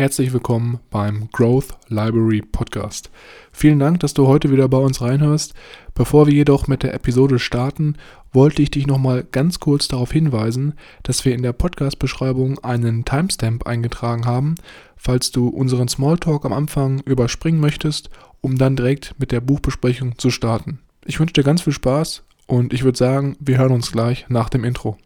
Herzlich willkommen beim Growth Library Podcast. Vielen Dank, dass du heute wieder bei uns reinhörst. Bevor wir jedoch mit der Episode starten, wollte ich dich nochmal ganz kurz darauf hinweisen, dass wir in der Podcast-Beschreibung einen Timestamp eingetragen haben, falls du unseren Smalltalk am Anfang überspringen möchtest, um dann direkt mit der Buchbesprechung zu starten. Ich wünsche dir ganz viel Spaß und ich würde sagen, wir hören uns gleich nach dem Intro.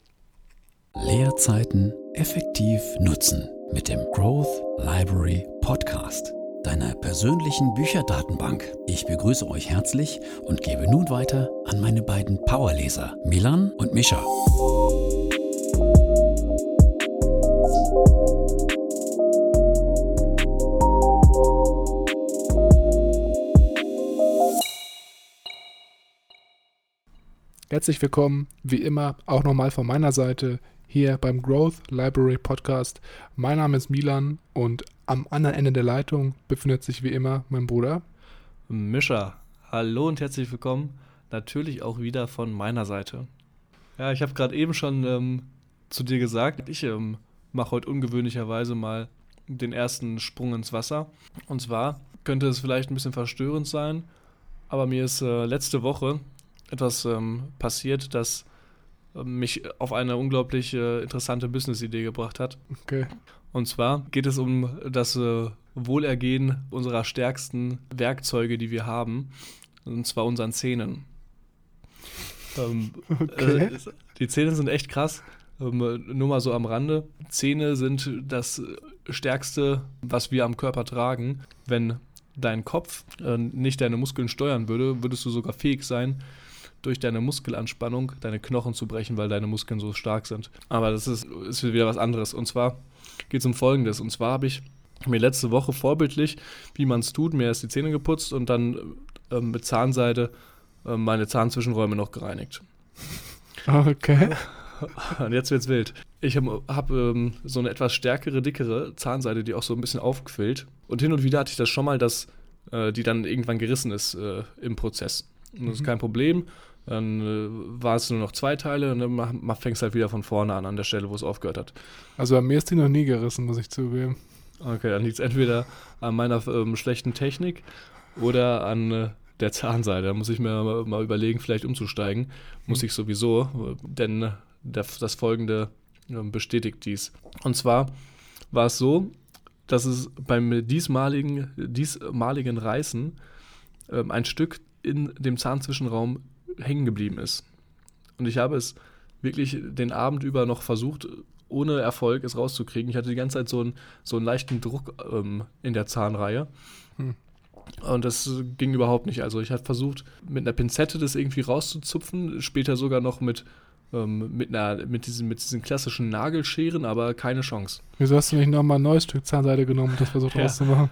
Leerzeiten effektiv nutzen. Mit dem Growth Library Podcast, deiner persönlichen Bücherdatenbank. Ich begrüße euch herzlich und gebe nun weiter an meine beiden Powerleser, Milan und Mischa. Herzlich willkommen, wie immer, auch nochmal von meiner Seite. Hier beim Growth Library Podcast. Mein Name ist Milan und am anderen Ende der Leitung befindet sich wie immer mein Bruder Mischa. Hallo und herzlich willkommen. Natürlich auch wieder von meiner Seite. Ja, ich habe gerade eben schon zu dir gesagt, ich mache heute ungewöhnlicherweise mal den ersten Sprung ins Wasser. Und zwar könnte es vielleicht ein bisschen verstörend sein, aber mir ist letzte Woche etwas passiert, das mich auf eine unglaublich interessante Business-Idee gebracht hat. Okay. Und zwar geht es um das Wohlergehen unserer stärksten Werkzeuge, die wir haben, und zwar unseren Zähnen. Okay. Die Zähne sind echt krass, nur mal so am Rande. Zähne sind das Stärkste, was wir am Körper tragen. Wenn dein Kopf nicht deine Muskeln steuern würde, würdest du sogar fähig sein, durch deine Muskelanspannung deine Knochen zu brechen, weil deine Muskeln so stark sind. Aber das ist wieder was anderes. Und zwar geht es um Folgendes. Und zwar habe ich mir letzte Woche vorbildlich, wie man es tut, mir erst die Zähne geputzt und dann mit Zahnseide meine Zahnzwischenräume noch gereinigt. Okay. Und jetzt wird's wild. Ich habe so eine etwas stärkere, dickere Zahnseide, die auch so ein bisschen aufquillt. Und hin und wieder hatte ich das schon mal, dass die dann irgendwann gerissen ist im Prozess. Und das ist kein Problem. Dann war es nur noch zwei Teile und dann fängst du halt wieder von vorne an der Stelle, wo es aufgehört hat. Also bei mir ist die noch nie gerissen, muss ich zugeben. Okay, dann liegt es entweder an meiner schlechten Technik oder an der Zahnseide. Da muss ich mir mal überlegen, vielleicht umzusteigen. Muss ich sowieso, denn das Folgende bestätigt dies. Und zwar war es so, dass es beim diesmaligen Reißen ein Stück in dem Zahnzwischenraum hängen geblieben ist. Und ich habe es wirklich den Abend über noch versucht, ohne Erfolg es rauszukriegen. Ich hatte die ganze Zeit so einen leichten Druck in der Zahnreihe. Und das ging überhaupt nicht. Also ich habe versucht, mit einer Pinzette das irgendwie rauszuzupfen, später sogar noch mit diesen klassischen Nagelscheren, aber keine Chance. Wieso hast du nicht nochmal ein neues Stück Zahnseide genommen, um das versucht rauszumachen?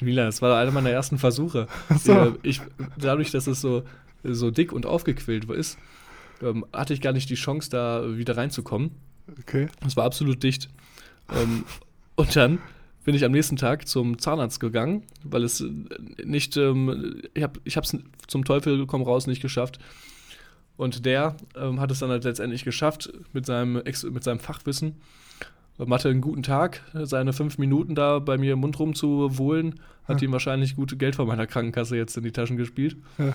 Milan, das war einer meiner ersten Versuche. So. Dadurch, dass es so dick und aufgequillt ist, hatte ich gar nicht die Chance, da wieder reinzukommen. Okay. Es war absolut dicht. Und dann bin ich am nächsten Tag zum Zahnarzt gegangen, weil es nicht, ich habe es zum Teufel komm raus nicht geschafft. Und der hat es dann halt letztendlich geschafft mit seinem Fachwissen. Hatte einen guten Tag, seine 5 Minuten da bei mir im Mund rumzuwohlen, hat ihm wahrscheinlich gute Geld von meiner Krankenkasse jetzt in die Taschen gespielt. Ja.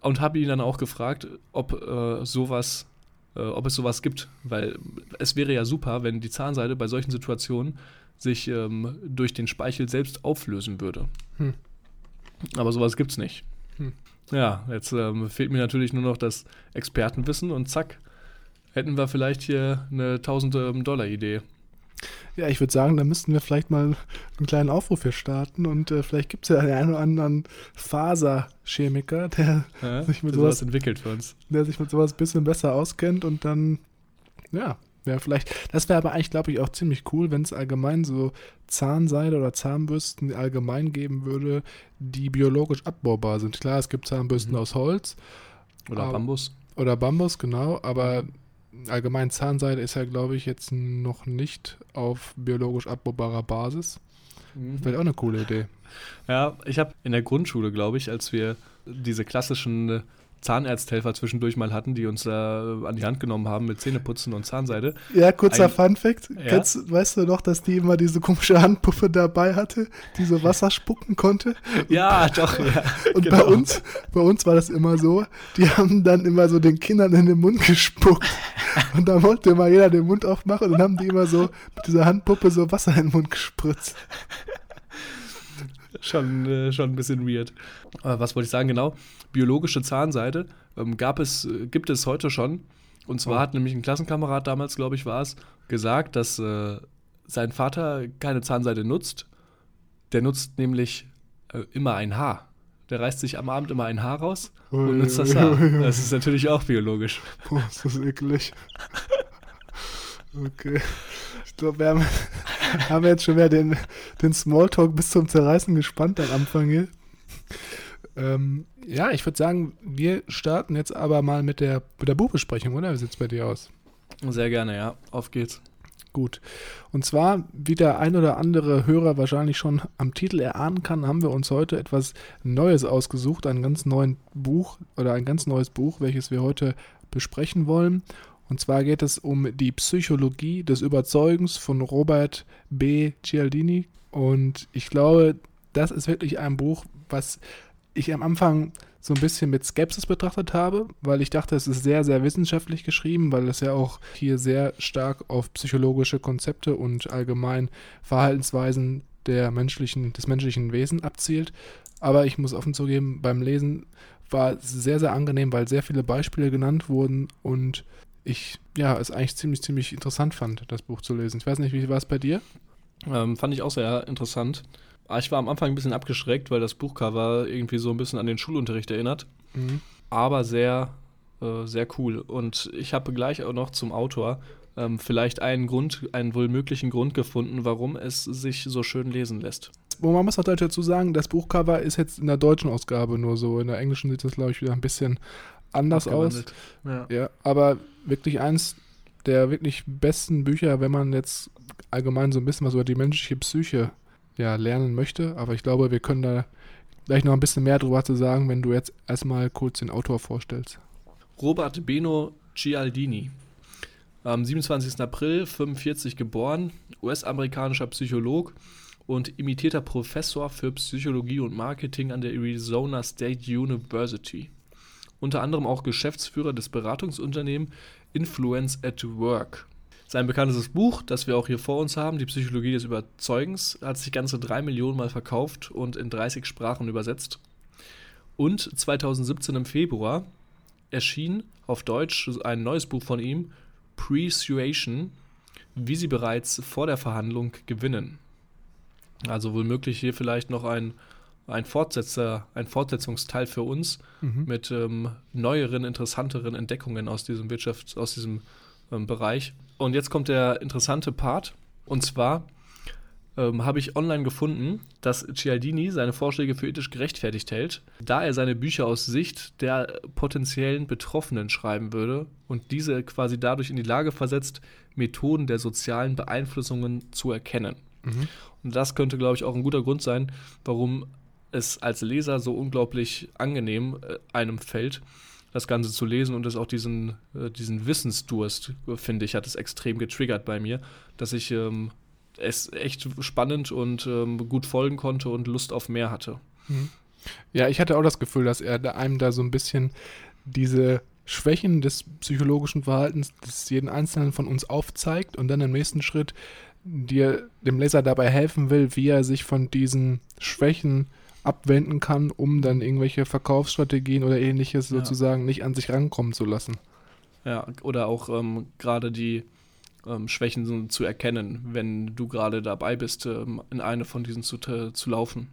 Und habe ihn dann auch gefragt, ob es sowas gibt. Weil es wäre ja super, wenn die Zahnseide bei solchen Situationen sich durch den Speichel selbst auflösen würde. Aber sowas gibt's nicht. Ja, jetzt fehlt mir natürlich nur noch das Expertenwissen und zack, hätten wir vielleicht hier eine 1000-Dollar-Idee. Ja, ich würde sagen, da müssten wir vielleicht mal einen kleinen Aufruf hier starten und vielleicht gibt es ja einen oder anderen Faserchemiker, der sich mit sowas ein bisschen besser auskennt und dann, ja, vielleicht, das wäre aber eigentlich, glaube ich, auch ziemlich cool, wenn es allgemein so Zahnseide oder Zahnbürsten allgemein geben würde, die biologisch abbaubar sind. Klar, es gibt Zahnbürsten aus Holz. Oder Bambus. Oder Bambus, genau, aber allgemein Zahnseide ist ja, glaube ich, jetzt noch nicht auf biologisch abbaubarer Basis. Vielleicht auch eine coole Idee. Ja, ich habe in der Grundschule, glaube ich, als wir diese klassischen Zahnarzthelfer zwischendurch mal hatten, die uns da an die Hand genommen haben mit Zähneputzen und Zahnseide. Ja, kurzer Funfact. Ja? Weißt du noch, dass die immer diese komische Handpuppe dabei hatte, die so Wasser spucken konnte? Ja, doch. Ja. Und genau. bei uns war das immer so, die haben dann immer so den Kindern in den Mund gespuckt. Und dann wollte immer jeder den Mund aufmachen und dann haben die immer so mit dieser Handpuppe so Wasser in den Mund gespritzt. Schon ein bisschen weird. Was wollte ich sagen, genau? Biologische Zahnseide gibt es heute schon. Und zwar hat nämlich ein Klassenkamerad damals, glaube ich, war es, gesagt, dass sein Vater keine Zahnseide nutzt. Der nutzt nämlich immer ein Haar. Der reißt sich am Abend immer ein Haar raus und nutzt das Haar. Das ist natürlich auch biologisch. Boah, ist das eklig. Okay. Ich glaube, wir haben jetzt schon wieder den Smalltalk bis zum Zerreißen gespannt am Anfang hier. Ja, ich würde sagen, wir starten jetzt aber mal mit der Buchbesprechung, oder? Wie sieht es bei dir aus? Sehr gerne, ja. Auf geht's. Gut. Und zwar, wie der ein oder andere Hörer wahrscheinlich schon am Titel erahnen kann, haben wir uns heute etwas Neues ausgesucht, ein ganz neues Buch, welches wir heute besprechen wollen. Und zwar geht es um die Psychologie des Überzeugens von Robert B. Cialdini. Und ich glaube, das ist wirklich ein Buch, was ich am Anfang so ein bisschen mit Skepsis betrachtet habe, weil ich dachte, es ist sehr, sehr wissenschaftlich geschrieben, weil es ja auch hier sehr stark auf psychologische Konzepte und allgemein Verhaltensweisen des menschlichen Wesens abzielt. Aber ich muss offen zugeben, beim Lesen war es sehr, sehr angenehm, weil sehr viele Beispiele genannt wurden und ich es eigentlich ziemlich, ziemlich interessant fand, das Buch zu lesen. Ich weiß nicht, wie war es bei dir? Fand ich auch sehr interessant. Ich war am Anfang ein bisschen abgeschreckt, weil das Buchcover irgendwie so ein bisschen an den Schulunterricht erinnert. Mhm. Aber sehr, sehr cool. Und ich habe gleich auch noch zum Autor vielleicht einen wohl möglichen Grund gefunden, warum es sich so schön lesen lässt. Man muss auch dazu sagen, das Buchcover ist jetzt in der deutschen Ausgabe nur so. In der englischen sieht das, glaube ich, wieder ein bisschen anders aus. Ja, aber wirklich eins der wirklich besten Bücher, wenn man jetzt allgemein so ein bisschen was über die menschliche Psyche lernen möchte. Aber ich glaube, wir können da gleich noch ein bisschen mehr drüber zu sagen, wenn du jetzt erstmal kurz den Autor vorstellst. Robert Beno Cialdini, am 27. April 1945 geboren, US-amerikanischer Psycholog und emeritierter Professor für Psychologie und Marketing an der Arizona State University. Unter anderem auch Geschäftsführer des Beratungsunternehmens Influence at Work. Sein bekanntes Buch, das wir auch hier vor uns haben, die Psychologie des Überzeugens, hat sich ganze 3 Millionen Mal verkauft und in 30 Sprachen übersetzt. Und 2017 im Februar erschien auf Deutsch ein neues Buch von ihm, Persuasion, wie Sie bereits vor der Verhandlung gewinnen. Also womöglich hier vielleicht noch ein Fortsetzungsteil für uns mit neueren, interessanteren Entdeckungen aus diesem Bereich. Und jetzt kommt der interessante Part. Und zwar habe ich online gefunden, dass Cialdini seine Vorschläge für ethisch gerechtfertigt hält, da er seine Bücher aus Sicht der potenziellen Betroffenen schreiben würde und diese quasi dadurch in die Lage versetzt, Methoden der sozialen Beeinflussungen zu erkennen. Mhm. Und das könnte, glaube ich, auch ein guter Grund sein, warum es als Leser so unglaublich angenehm einem fällt, das Ganze zu lesen, und es auch diesen Wissensdurst, finde ich, hat es extrem getriggert bei mir, dass ich es echt spannend und gut folgen konnte und Lust auf mehr hatte. Ja, ich hatte auch das Gefühl, dass er einem da so ein bisschen diese Schwächen des psychologischen Verhaltens des jeden Einzelnen von uns aufzeigt und dann im nächsten Schritt dem Leser dabei helfen will, wie er sich von diesen Schwächen abwenden kann, um dann irgendwelche Verkaufsstrategien oder ähnliches sozusagen nicht an sich rankommen zu lassen. Ja, oder auch gerade die Schwächen zu erkennen, wenn du gerade dabei bist, in eine von diesen zu laufen.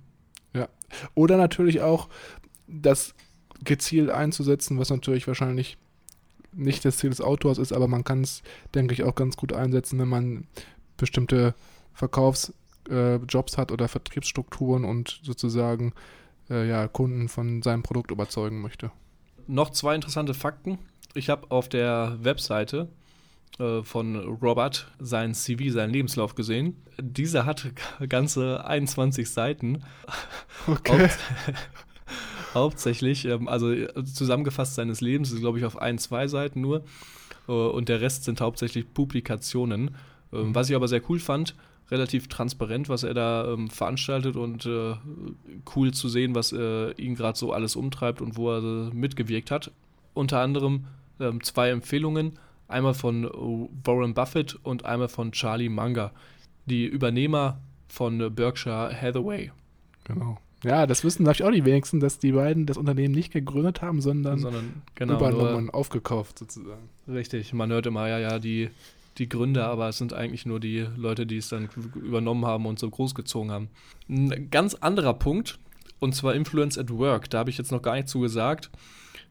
Ja, oder natürlich auch das gezielt einzusetzen, was natürlich wahrscheinlich nicht das Ziel des Autors ist, aber man kann es, denke ich, auch ganz gut einsetzen, wenn man bestimmte Verkaufsjobs hat oder Vertriebsstrukturen und sozusagen Kunden von seinem Produkt überzeugen möchte. Noch 2 interessante Fakten. Ich habe auf der Webseite von Robert sein CV, seinen Lebenslauf gesehen. Dieser hat ganze 21 Seiten. Okay. hauptsächlich. Also zusammengefasst seines Lebens ist, glaube ich, auf 1-2 Seiten nur. Und der Rest sind hauptsächlich Publikationen. Was ich aber sehr cool fand, relativ transparent, was er da veranstaltet, und cool zu sehen, was ihn gerade so alles umtreibt und wo er mitgewirkt hat. Unter anderem 2 Empfehlungen, einmal von Warren Buffett und einmal von Charlie Munger, die Übernehmer von Berkshire Hathaway. Genau. Ja, das wissen, glaube ich, auch die wenigsten, dass die beiden das Unternehmen nicht gegründet haben, sondern genau, übernommen, aufgekauft sozusagen. Richtig, man hört immer, ja, die Gründer, aber es sind eigentlich nur die Leute, die es dann übernommen haben und so großgezogen haben. Ein ganz anderer Punkt, und zwar Influence at Work, da habe ich jetzt noch gar nicht zu gesagt.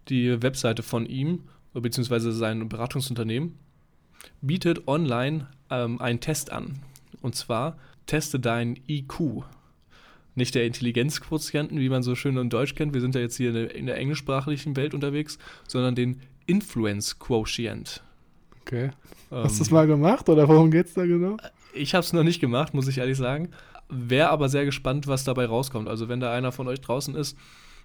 Die Webseite von ihm, beziehungsweise sein Beratungsunternehmen, bietet online einen Test an. Und zwar teste deinen IQ. Nicht der Intelligenzquotienten, wie man so schön in Deutsch kennt, wir sind ja jetzt hier in der englischsprachlichen Welt unterwegs, sondern den Influence Quotient. Okay. Hast du es mal gemacht oder worum geht's da genau? Ich habe es noch nicht gemacht, muss ich ehrlich sagen. Wäre aber sehr gespannt, was dabei rauskommt. Also wenn da einer von euch draußen ist,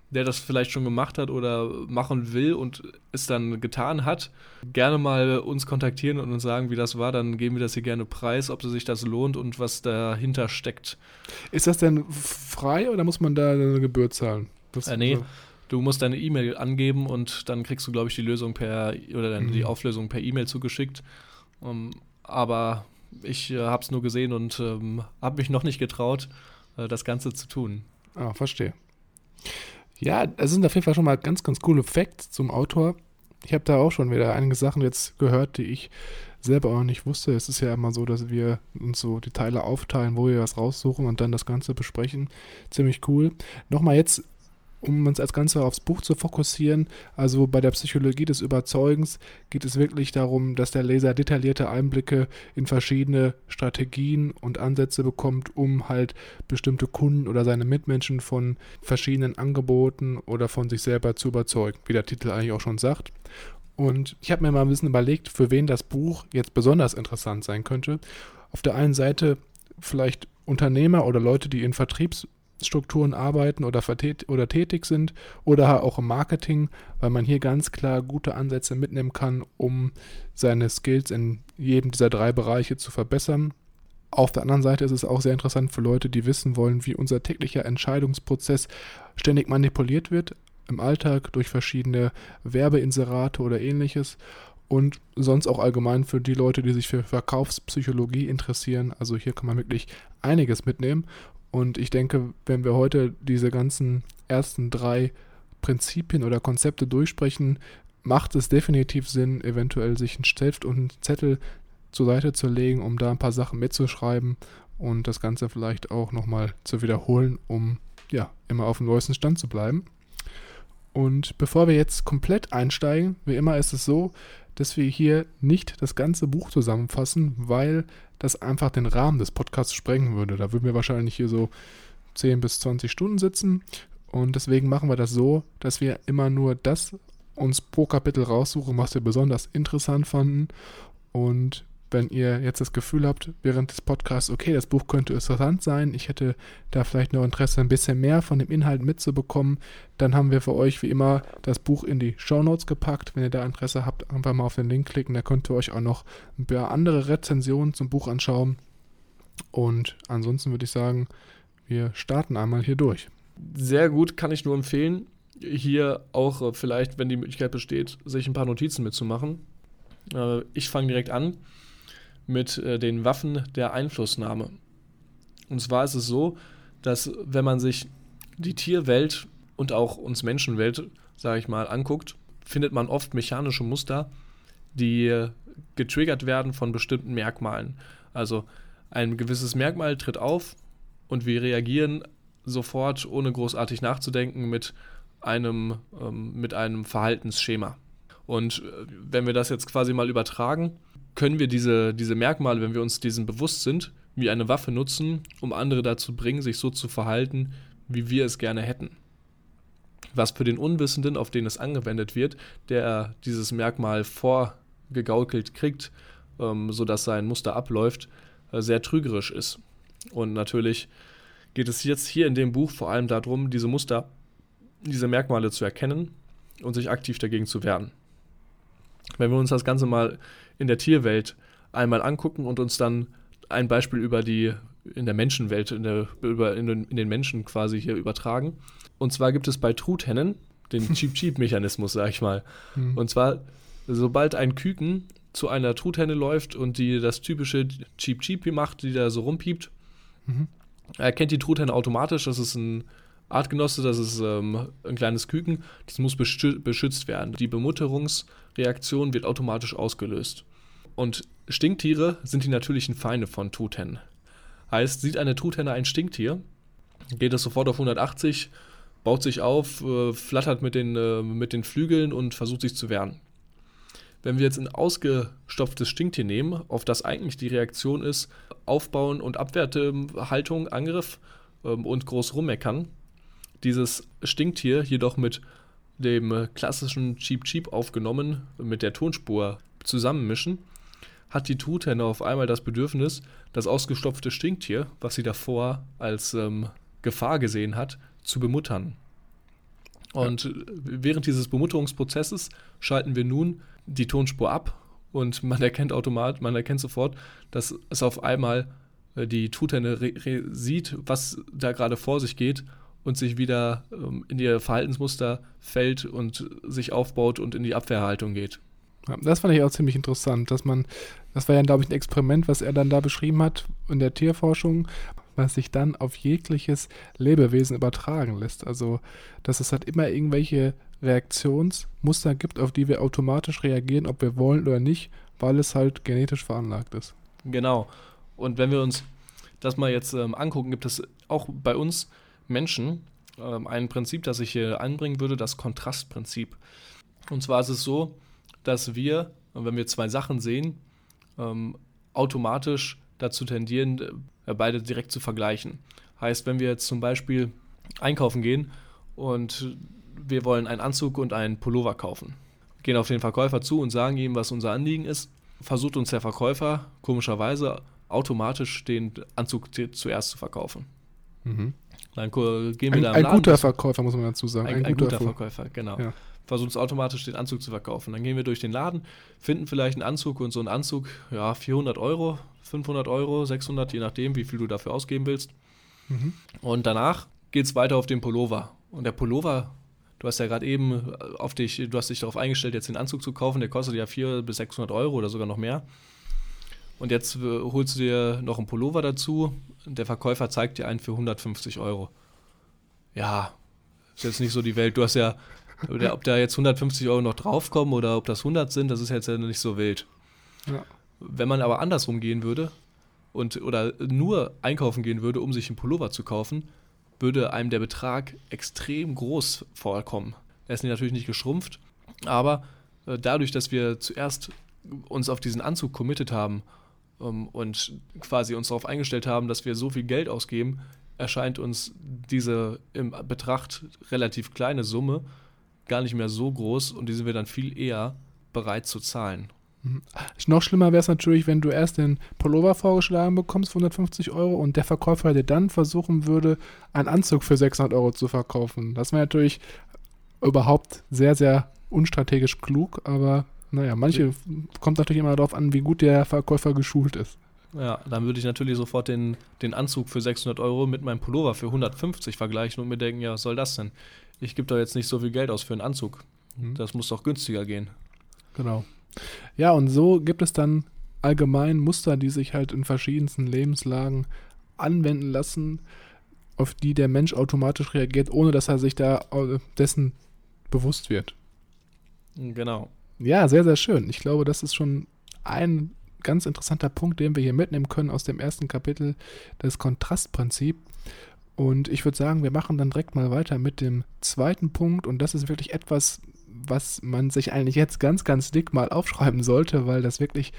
der das vielleicht schon gemacht hat oder machen will und es dann getan hat, gerne mal uns kontaktieren und uns sagen, wie das war. Dann geben wir das hier gerne preis, ob sich das lohnt und was dahinter steckt. Ist das denn frei oder muss man da eine Gebühr zahlen? Nee, du musst deine E-Mail angeben und dann kriegst du, glaube ich, die Lösung die Auflösung per E-Mail zugeschickt. Aber ich habe es nur gesehen und habe mich noch nicht getraut, das Ganze zu tun. Ah, verstehe. Ja, das sind auf jeden Fall schon mal ganz, ganz coole Facts zum Autor. Ich habe da auch schon wieder einige Sachen jetzt gehört, die ich selber auch noch nicht wusste. Es ist ja immer so, dass wir uns so die Teile aufteilen, wo wir was raussuchen und dann das Ganze besprechen. Ziemlich cool. Nochmal jetzt, um uns als Ganze aufs Buch zu fokussieren, also bei der Psychologie des Überzeugens geht es wirklich darum, dass der Leser detaillierte Einblicke in verschiedene Strategien und Ansätze bekommt, um halt bestimmte Kunden oder seine Mitmenschen von verschiedenen Angeboten oder von sich selber zu überzeugen, wie der Titel eigentlich auch schon sagt. Und ich habe mir mal ein bisschen überlegt, für wen das Buch jetzt besonders interessant sein könnte. Auf der einen Seite vielleicht Unternehmer oder Leute, die in Vertriebsstrukturen arbeiten oder tätig sind oder auch im Marketing, weil man hier ganz klar gute Ansätze mitnehmen kann, um seine Skills in jedem dieser 3 Bereiche zu verbessern. Auf der anderen Seite ist es auch sehr interessant für Leute, die wissen wollen, wie unser täglicher Entscheidungsprozess ständig manipuliert wird im Alltag durch verschiedene Werbeinserate oder ähnliches. Und sonst auch allgemein für die Leute, die sich für Verkaufspsychologie interessieren. Also hier kann man wirklich einiges mitnehmen. Und ich denke, wenn wir heute diese ganzen ersten 3 Prinzipien oder Konzepte durchsprechen, macht es definitiv Sinn, eventuell sich einen Stift und einen Zettel zur Seite zu legen, um da ein paar Sachen mitzuschreiben und das Ganze vielleicht auch nochmal zu wiederholen, um ja immer auf dem neuesten Stand zu bleiben. Und bevor wir jetzt komplett einsteigen, wie immer ist es so, dass wir hier nicht das ganze Buch zusammenfassen, weil das einfach den Rahmen des Podcasts sprengen würde. Da würden wir wahrscheinlich hier so 10 bis 20 Stunden sitzen und deswegen machen wir das so, dass wir immer nur das uns pro Kapitel raussuchen, was wir besonders interessant fanden. Und wenn ihr jetzt das Gefühl habt, während des Podcasts, okay, das Buch könnte interessant sein, ich hätte da vielleicht noch Interesse, ein bisschen mehr von dem Inhalt mitzubekommen, dann haben wir für euch wie immer das Buch in die Shownotes gepackt. Wenn ihr da Interesse habt, einfach mal auf den Link klicken, da könnt ihr euch auch noch ein paar andere Rezensionen zum Buch anschauen. Und ansonsten würde ich sagen, wir starten einmal hier durch. Sehr gut, kann ich nur empfehlen, hier auch vielleicht, wenn die Möglichkeit besteht, sich ein paar Notizen mitzumachen. Ich fange direkt an mit den Waffen der Einflussnahme. Und zwar ist es so, dass wenn man sich die Tierwelt und auch uns Menschenwelt, sage ich mal, anguckt, findet man oft mechanische Muster, die getriggert werden von bestimmten Merkmalen. Also ein gewisses Merkmal tritt auf und wir reagieren sofort, ohne großartig nachzudenken, mit einem Verhaltensschema. Und wenn wir das jetzt quasi mal übertragen, können wir diese Merkmale, wenn wir uns diesen bewusst sind, wie eine Waffe nutzen, um andere dazu bringen, sich so zu verhalten, wie wir es gerne hätten. Was für den Unwissenden, auf den es angewendet wird, der dieses Merkmal vorgegaukelt kriegt, sodass sein Muster abläuft, sehr trügerisch ist. Und natürlich geht es jetzt hier in dem Buch vor allem darum, diese Muster diese Merkmale zu erkennen und sich aktiv dagegen zu wehren. Wenn wir uns das Ganze mal in der Tierwelt einmal angucken und uns dann ein Beispiel in den Menschen quasi hier übertragen. Und zwar gibt es bei Truthennen den Cheep-Cheep-Mechanismus, sag ich mal. Mhm. Und zwar, sobald ein Küken zu einer Truthenne läuft und die das typische Cheep-Cheep macht, die da so rumpiept, erkennt die Truthenne automatisch, das ist ein Artgenosse, das ist ein kleines Küken, das muss beschützt werden. Die Bemutterungsreaktion wird automatisch ausgelöst. Und Stinktiere sind die natürlichen Feinde von Truthennen. Heißt, sieht eine Truthenne ein Stinktier, geht es sofort auf 180, baut sich auf, flattert mit den Flügeln und versucht sich zu wehren. Wenn wir jetzt ein ausgestopftes Stinktier nehmen, auf das eigentlich die Reaktion ist, Aufbauen und Abwehrhaltung, Angriff und groß rummeckern, dieses Stinktier jedoch mit dem klassischen Cheep-Cheep aufgenommen, mit der Tonspur zusammenmischen, hat die Truthenne auf einmal das Bedürfnis, das ausgestopfte Stinktier, was sie davor als Gefahr gesehen hat, zu bemuttern. Und während dieses Bemutterungsprozesses schalten wir nun die Tonspur ab und man erkennt sofort, dass es auf einmal die Truthenne sieht, was da gerade vor sich geht und sich wieder in ihr Verhaltensmuster fällt und sich aufbaut und in die Abwehrhaltung geht. Ja, das fand ich auch ziemlich interessant, das war ja, glaube ich, ein Experiment, was er dann da beschrieben hat in der Tierforschung, was sich dann auf jegliches Lebewesen übertragen lässt. Also, dass es halt immer irgendwelche Reaktionsmuster gibt, auf die wir automatisch reagieren, ob wir wollen oder nicht, weil es halt genetisch veranlagt ist. Genau. Und wenn wir uns das mal jetzt angucken, gibt es auch bei uns Menschen ein Prinzip, das ich hier anbringen würde, das Kontrastprinzip. Und zwar ist es so, dass wir, wenn wir zwei Sachen sehen, automatisch dazu tendieren, beide direkt zu vergleichen. Heißt, wenn wir jetzt zum Beispiel einkaufen gehen und wir wollen einen Anzug und einen Pullover kaufen, gehen auf den Verkäufer zu und sagen ihm, was unser Anliegen ist, versucht uns der Verkäufer komischerweise automatisch den Anzug zuerst zu verkaufen. Mhm. Dann gehen wir da im Laden. Ein guter Verkäufer, muss man dazu sagen. Ein guter Verkäufer, genau. Ja. Versucht uns automatisch den Anzug zu verkaufen. Dann gehen wir durch den Laden, finden vielleicht einen Anzug und so einen Anzug, ja, 400 Euro, 500 Euro, 600, je nachdem, wie viel du dafür ausgeben willst. Mhm. Und danach geht es weiter auf den Pullover. Und der Pullover, du hast ja gerade eben du hast dich darauf eingestellt, jetzt den Anzug zu kaufen, der kostet ja 400 bis 600 Euro oder sogar noch mehr. Und jetzt holst du dir noch einen Pullover dazu. Der Verkäufer zeigt dir einen für 150 Euro. Ja, ist jetzt nicht so die Welt. Du hast ja, ob da jetzt 150 Euro noch draufkommen oder ob das 100 sind, das ist jetzt ja nicht so wild. Ja. Wenn man aber andersrum gehen würde oder nur einkaufen gehen würde, um sich einen Pullover zu kaufen, würde einem der Betrag extrem groß vorkommen. Er ist natürlich nicht geschrumpft, aber dadurch, dass wir zuerst uns auf diesen Anzug committed haben und quasi uns darauf eingestellt haben, dass wir so viel Geld ausgeben, erscheint uns diese im Betracht relativ kleine Summe gar nicht mehr so groß und die sind wir dann viel eher bereit zu zahlen. Noch schlimmer wäre es natürlich, wenn du erst den Pullover vorgeschlagen bekommst für 150 Euro und der Verkäufer dir dann versuchen würde, einen Anzug für 600 Euro zu verkaufen. Das wäre natürlich überhaupt sehr, sehr unstrategisch klug, aber naja, kommt natürlich immer darauf an, wie gut der Verkäufer geschult ist. Ja, dann würde ich natürlich sofort den Anzug für 600 Euro mit meinem Pullover für 150 vergleichen und mir denken, ja, was soll das denn? Ich gebe doch jetzt nicht so viel Geld aus für einen Anzug. Das muss doch günstiger gehen. Genau. Ja, und so gibt es dann allgemein Muster, die sich halt in verschiedensten Lebenslagen anwenden lassen, auf die der Mensch automatisch reagiert, ohne dass er sich da dessen bewusst wird. Genau. Ja, sehr, sehr schön. Ich glaube, das ist schon ein ganz interessanter Punkt, den wir hier mitnehmen können aus dem ersten Kapitel, das Kontrastprinzip. Und ich würde sagen, wir machen dann direkt mal weiter mit dem zweiten Punkt. Und das ist wirklich etwas, was man sich eigentlich jetzt ganz, ganz dick mal aufschreiben sollte, weil das wirklich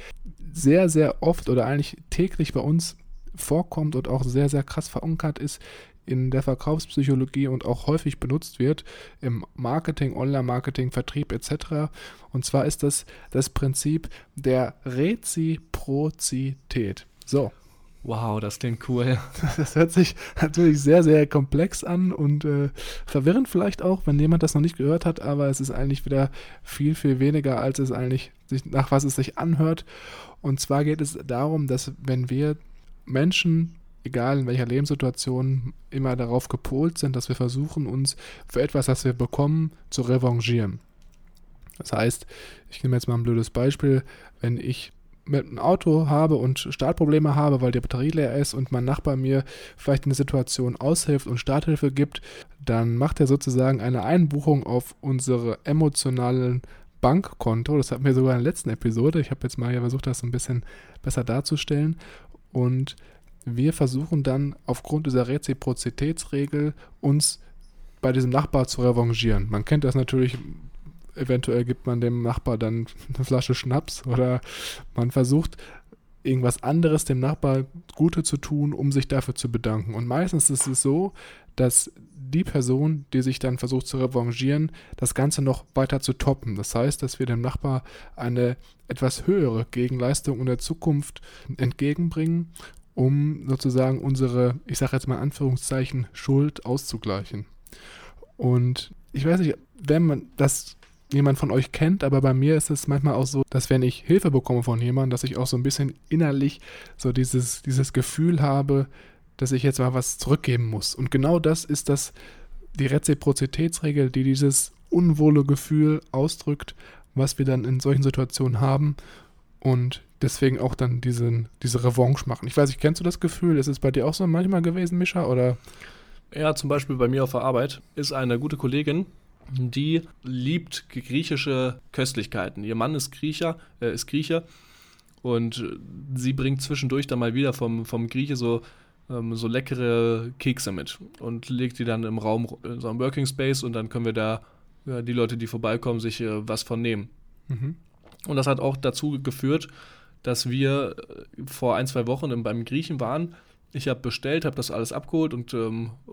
sehr, sehr oft oder eigentlich täglich bei uns vorkommt und auch sehr, sehr krass verankert ist in der Verkaufspsychologie und auch häufig benutzt wird im Marketing, Online-Marketing, Vertrieb etc. Und zwar ist das Prinzip der Reziprozität. So, Wow, das klingt cool. Das hört sich natürlich sehr, sehr komplex an und verwirrend vielleicht auch, wenn jemand das noch nicht gehört hat, aber es ist eigentlich wieder viel, viel weniger, als es eigentlich nach was es sich anhört. Und zwar geht es darum, dass wenn wir Menschen, egal in welcher Lebenssituation, immer darauf gepolt sind, dass wir versuchen, uns für etwas, was wir bekommen, zu revanchieren. Das heißt, ich nehme jetzt mal ein blödes Beispiel, wenn ich mit einem Auto habe und Startprobleme habe, weil die Batterie leer ist und mein Nachbar mir vielleicht in der Situation aushilft und Starthilfe gibt, dann macht er sozusagen eine Einbuchung auf unsere emotionalen Bankkonto. Das hatten wir sogar in der letzten Episode. Ich habe jetzt mal hier versucht, das ein bisschen besser darzustellen. Und wir versuchen dann aufgrund dieser Reziprozitätsregel uns bei diesem Nachbar zu revanchieren. Man kennt das natürlich. Eventuell gibt man dem Nachbar dann eine Flasche Schnaps oder man versucht, irgendwas anderes dem Nachbar Gute zu tun, um sich dafür zu bedanken. Und meistens ist es so, dass die Person, die sich dann versucht zu revanchieren, das Ganze noch weiter zu toppen. Das heißt, dass wir dem Nachbar eine etwas höhere Gegenleistung in der Zukunft entgegenbringen, um sozusagen unsere, ich sage jetzt mal in Anführungszeichen, Schuld auszugleichen. Und ich weiß nicht, wenn man das jemand von euch kennt, aber bei mir ist es manchmal auch so, dass wenn ich Hilfe bekomme von jemandem, dass ich auch so ein bisschen innerlich so dieses Gefühl habe, dass ich jetzt mal was zurückgeben muss. Und genau das ist die Reziprozitätsregel, die dieses unwohle Gefühl ausdrückt, was wir dann in solchen Situationen haben und deswegen auch dann diese Revanche machen. Ich weiß nicht, kennst du das Gefühl? Ist es bei dir auch so manchmal gewesen, Mischa, oder? Ja, zum Beispiel bei mir auf der Arbeit ist eine gute Kollegin, die liebt griechische Köstlichkeiten. Ihr Mann ist Grieche und sie bringt zwischendurch dann mal wieder vom Grieche so leckere Kekse mit und legt die dann im Raum, in so einem Working Space, und dann können wir da die Leute, die vorbeikommen, sich was von nehmen. Mhm. Und das hat auch dazu geführt, dass wir vor 1-2 Wochen beim Griechen waren. Ich habe bestellt, habe das alles abgeholt und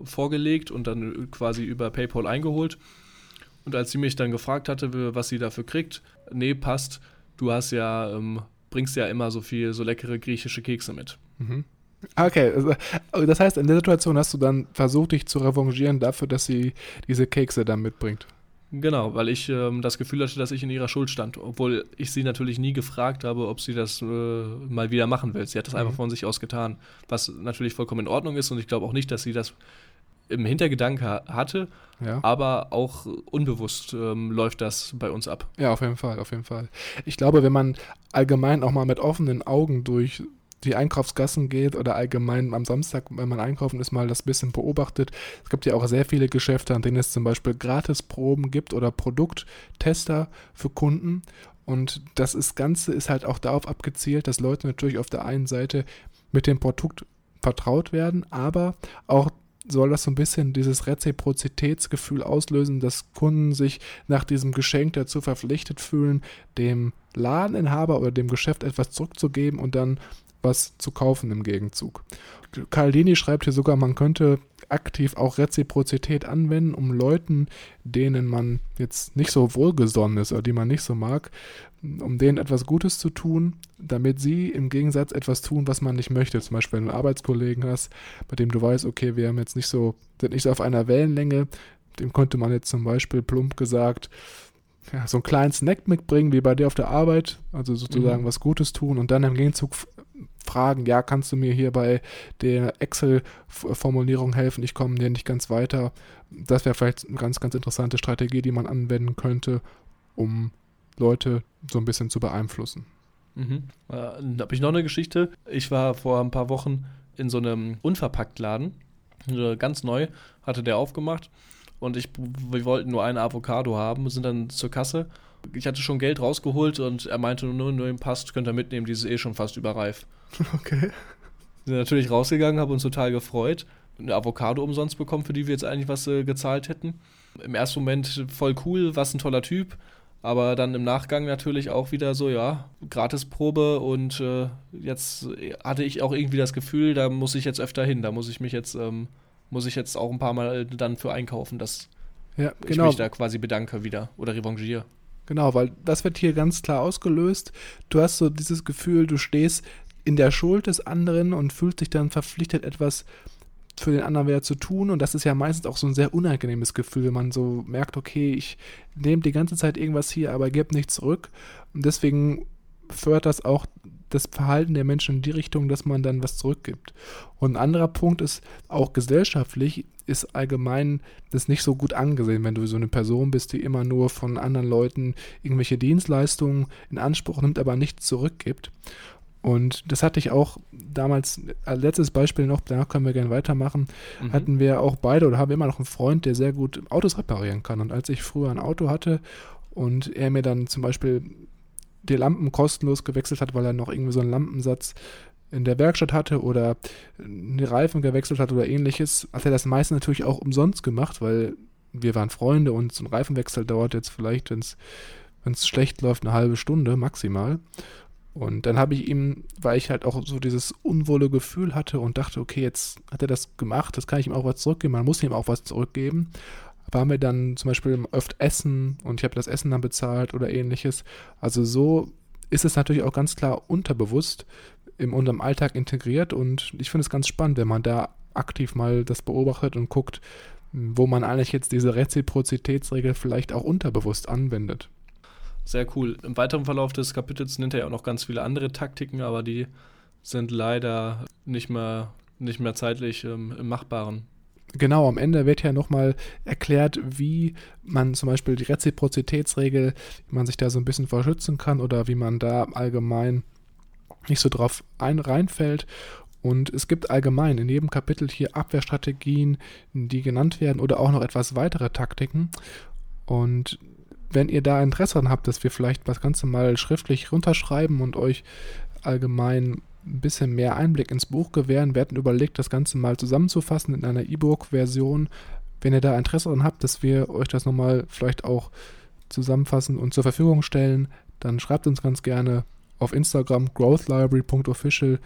vorgelegt und dann quasi über PayPal eingeholt. Und als sie mich dann gefragt hatte, was sie dafür kriegt, nee, passt, du hast ja, bringst ja immer so leckere griechische Kekse mit. Mhm. Okay, also, das heißt, in der Situation hast du dann versucht, dich zu revanchieren dafür, dass sie diese Kekse dann mitbringt. Genau, weil ich das Gefühl hatte, dass ich in ihrer Schuld stand, obwohl ich sie natürlich nie gefragt habe, ob sie das mal wieder machen will. Sie hat das einfach von sich aus getan, was natürlich vollkommen in Ordnung ist, und ich glaube auch nicht, dass sie das im Hintergedanken hatte, ja. Aber auch unbewusst läuft das bei uns ab. Ja, auf jeden Fall. Ich glaube, wenn man allgemein auch mal mit offenen Augen durch die Einkaufsgassen geht oder allgemein am Samstag, wenn man einkaufen ist, mal das bisschen beobachtet. Es gibt ja auch sehr viele Geschäfte, an denen es zum Beispiel Gratisproben gibt oder Produkttester für Kunden. Und das Ganze ist halt auch darauf abgezielt, dass Leute natürlich auf der einen Seite mit dem Produkt vertraut werden, aber auch soll das so ein bisschen dieses Reziprozitätsgefühl auslösen, dass Kunden sich nach diesem Geschenk dazu verpflichtet fühlen, dem Ladeninhaber oder dem Geschäft etwas zurückzugeben und dann was zu kaufen im Gegenzug. Cialdini schreibt hier sogar, man könnte aktiv auch Reziprozität anwenden, um Leuten, denen man jetzt nicht so wohlgesonnen ist oder die man nicht so mag, um denen etwas Gutes zu tun, damit sie im Gegensatz etwas tun, was man nicht möchte. Zum Beispiel, wenn du einen Arbeitskollegen hast, bei dem du weißt, okay, wir haben jetzt sind nicht so auf einer Wellenlänge, dem könnte man jetzt zum Beispiel plump gesagt so einen kleinen Snack mitbringen, wie bei dir auf der Arbeit, also sozusagen was Gutes tun und dann im Gegenzug fragen, ja, kannst du mir hier bei der Excel-Formulierung helfen? Ich komme hier nicht ganz weiter. Das wäre vielleicht eine ganz, ganz interessante Strategie, die man anwenden könnte, um Leute so ein bisschen zu beeinflussen. Mhm. Dann habe ich noch eine Geschichte. Ich war vor ein paar Wochen in so einem Unverpacktladen, ganz neu, hatte der aufgemacht und wir wollten nur eine Avocado haben, sind dann zur Kasse. Ich hatte schon Geld rausgeholt und er meinte, nur passt, könnt ihr mitnehmen, die ist schon fast überreif. Okay. Sind natürlich rausgegangen, haben uns total gefreut. Eine Avocado umsonst bekommen, für die wir jetzt eigentlich was gezahlt hätten. Im ersten Moment voll cool, was ein toller Typ. Aber dann im Nachgang natürlich auch wieder so, ja, Gratisprobe und jetzt hatte ich auch irgendwie das Gefühl, da muss ich jetzt öfter hin. Da muss ich mich jetzt, auch ein paar Mal dann für einkaufen, dass ja, genau. Ich mich da quasi bedanke wieder oder revanchiere. Genau, weil das wird hier ganz klar ausgelöst. Du hast so dieses Gefühl, du stehst in der Schuld des anderen und fühlt sich dann verpflichtet, etwas für den anderen wieder zu tun, und das ist ja meistens auch so ein sehr unangenehmes Gefühl, wenn man so merkt, okay, ich nehme die ganze Zeit irgendwas hier, aber gebe nichts zurück, und deswegen fördert das auch das Verhalten der Menschen in die Richtung, dass man dann was zurückgibt. Und ein anderer Punkt ist, auch gesellschaftlich ist allgemein das nicht so gut angesehen, wenn du so eine Person bist, die immer nur von anderen Leuten irgendwelche Dienstleistungen in Anspruch nimmt, aber nichts zurückgibt. Und das hatte ich auch damals, als letztes Beispiel noch, danach können wir gerne weitermachen, hatten wir auch beide oder haben immer noch einen Freund, der sehr gut Autos reparieren kann. Und als ich früher ein Auto hatte und er mir dann zum Beispiel die Lampen kostenlos gewechselt hat, weil er noch irgendwie so einen Lampensatz in der Werkstatt hatte oder die Reifen gewechselt hat oder ähnliches, hat er das meistens natürlich auch umsonst gemacht, weil wir waren Freunde und so ein Reifenwechsel dauert jetzt vielleicht, wenn es schlecht läuft, eine halbe Stunde maximal. Und dann habe ich ihm, weil ich halt auch so dieses unwohle Gefühl hatte und dachte, okay, jetzt hat er das gemacht, das kann ich ihm auch was zurückgeben, man muss ihm auch was zurückgeben. War mir dann zum Beispiel öfter Essen und ich habe das Essen dann bezahlt oder ähnliches. Also so ist es natürlich auch ganz klar unterbewusst in unserem Alltag integriert, und ich finde es ganz spannend, wenn man da aktiv mal das beobachtet und guckt, wo man eigentlich jetzt diese Reziprozitätsregel vielleicht auch unterbewusst anwendet. Sehr cool. Im weiteren Verlauf des Kapitels nennt er ja auch noch ganz viele andere Taktiken, aber die sind leider nicht mehr zeitlich im Machbaren. Genau, am Ende wird ja nochmal erklärt, wie man zum Beispiel die Reziprozitätsregel, wie man sich da so ein bisschen verschützen kann oder wie man da allgemein nicht so drauf reinfällt. Und es gibt allgemein in jedem Kapitel hier Abwehrstrategien, die genannt werden, oder auch noch etwas weitere Taktiken. Und wenn ihr da Interesse dran habt, dass wir vielleicht das Ganze mal schriftlich runterschreiben und euch allgemein ein bisschen mehr Einblick ins Buch gewähren. Wir hatten überlegt, das Ganze mal zusammenzufassen in einer E-Book-Version. Wenn ihr da Interesse daran habt, dass wir euch das nochmal vielleicht auch zusammenfassen und zur Verfügung stellen, dann schreibt uns ganz gerne auf Instagram growthlibrary.official.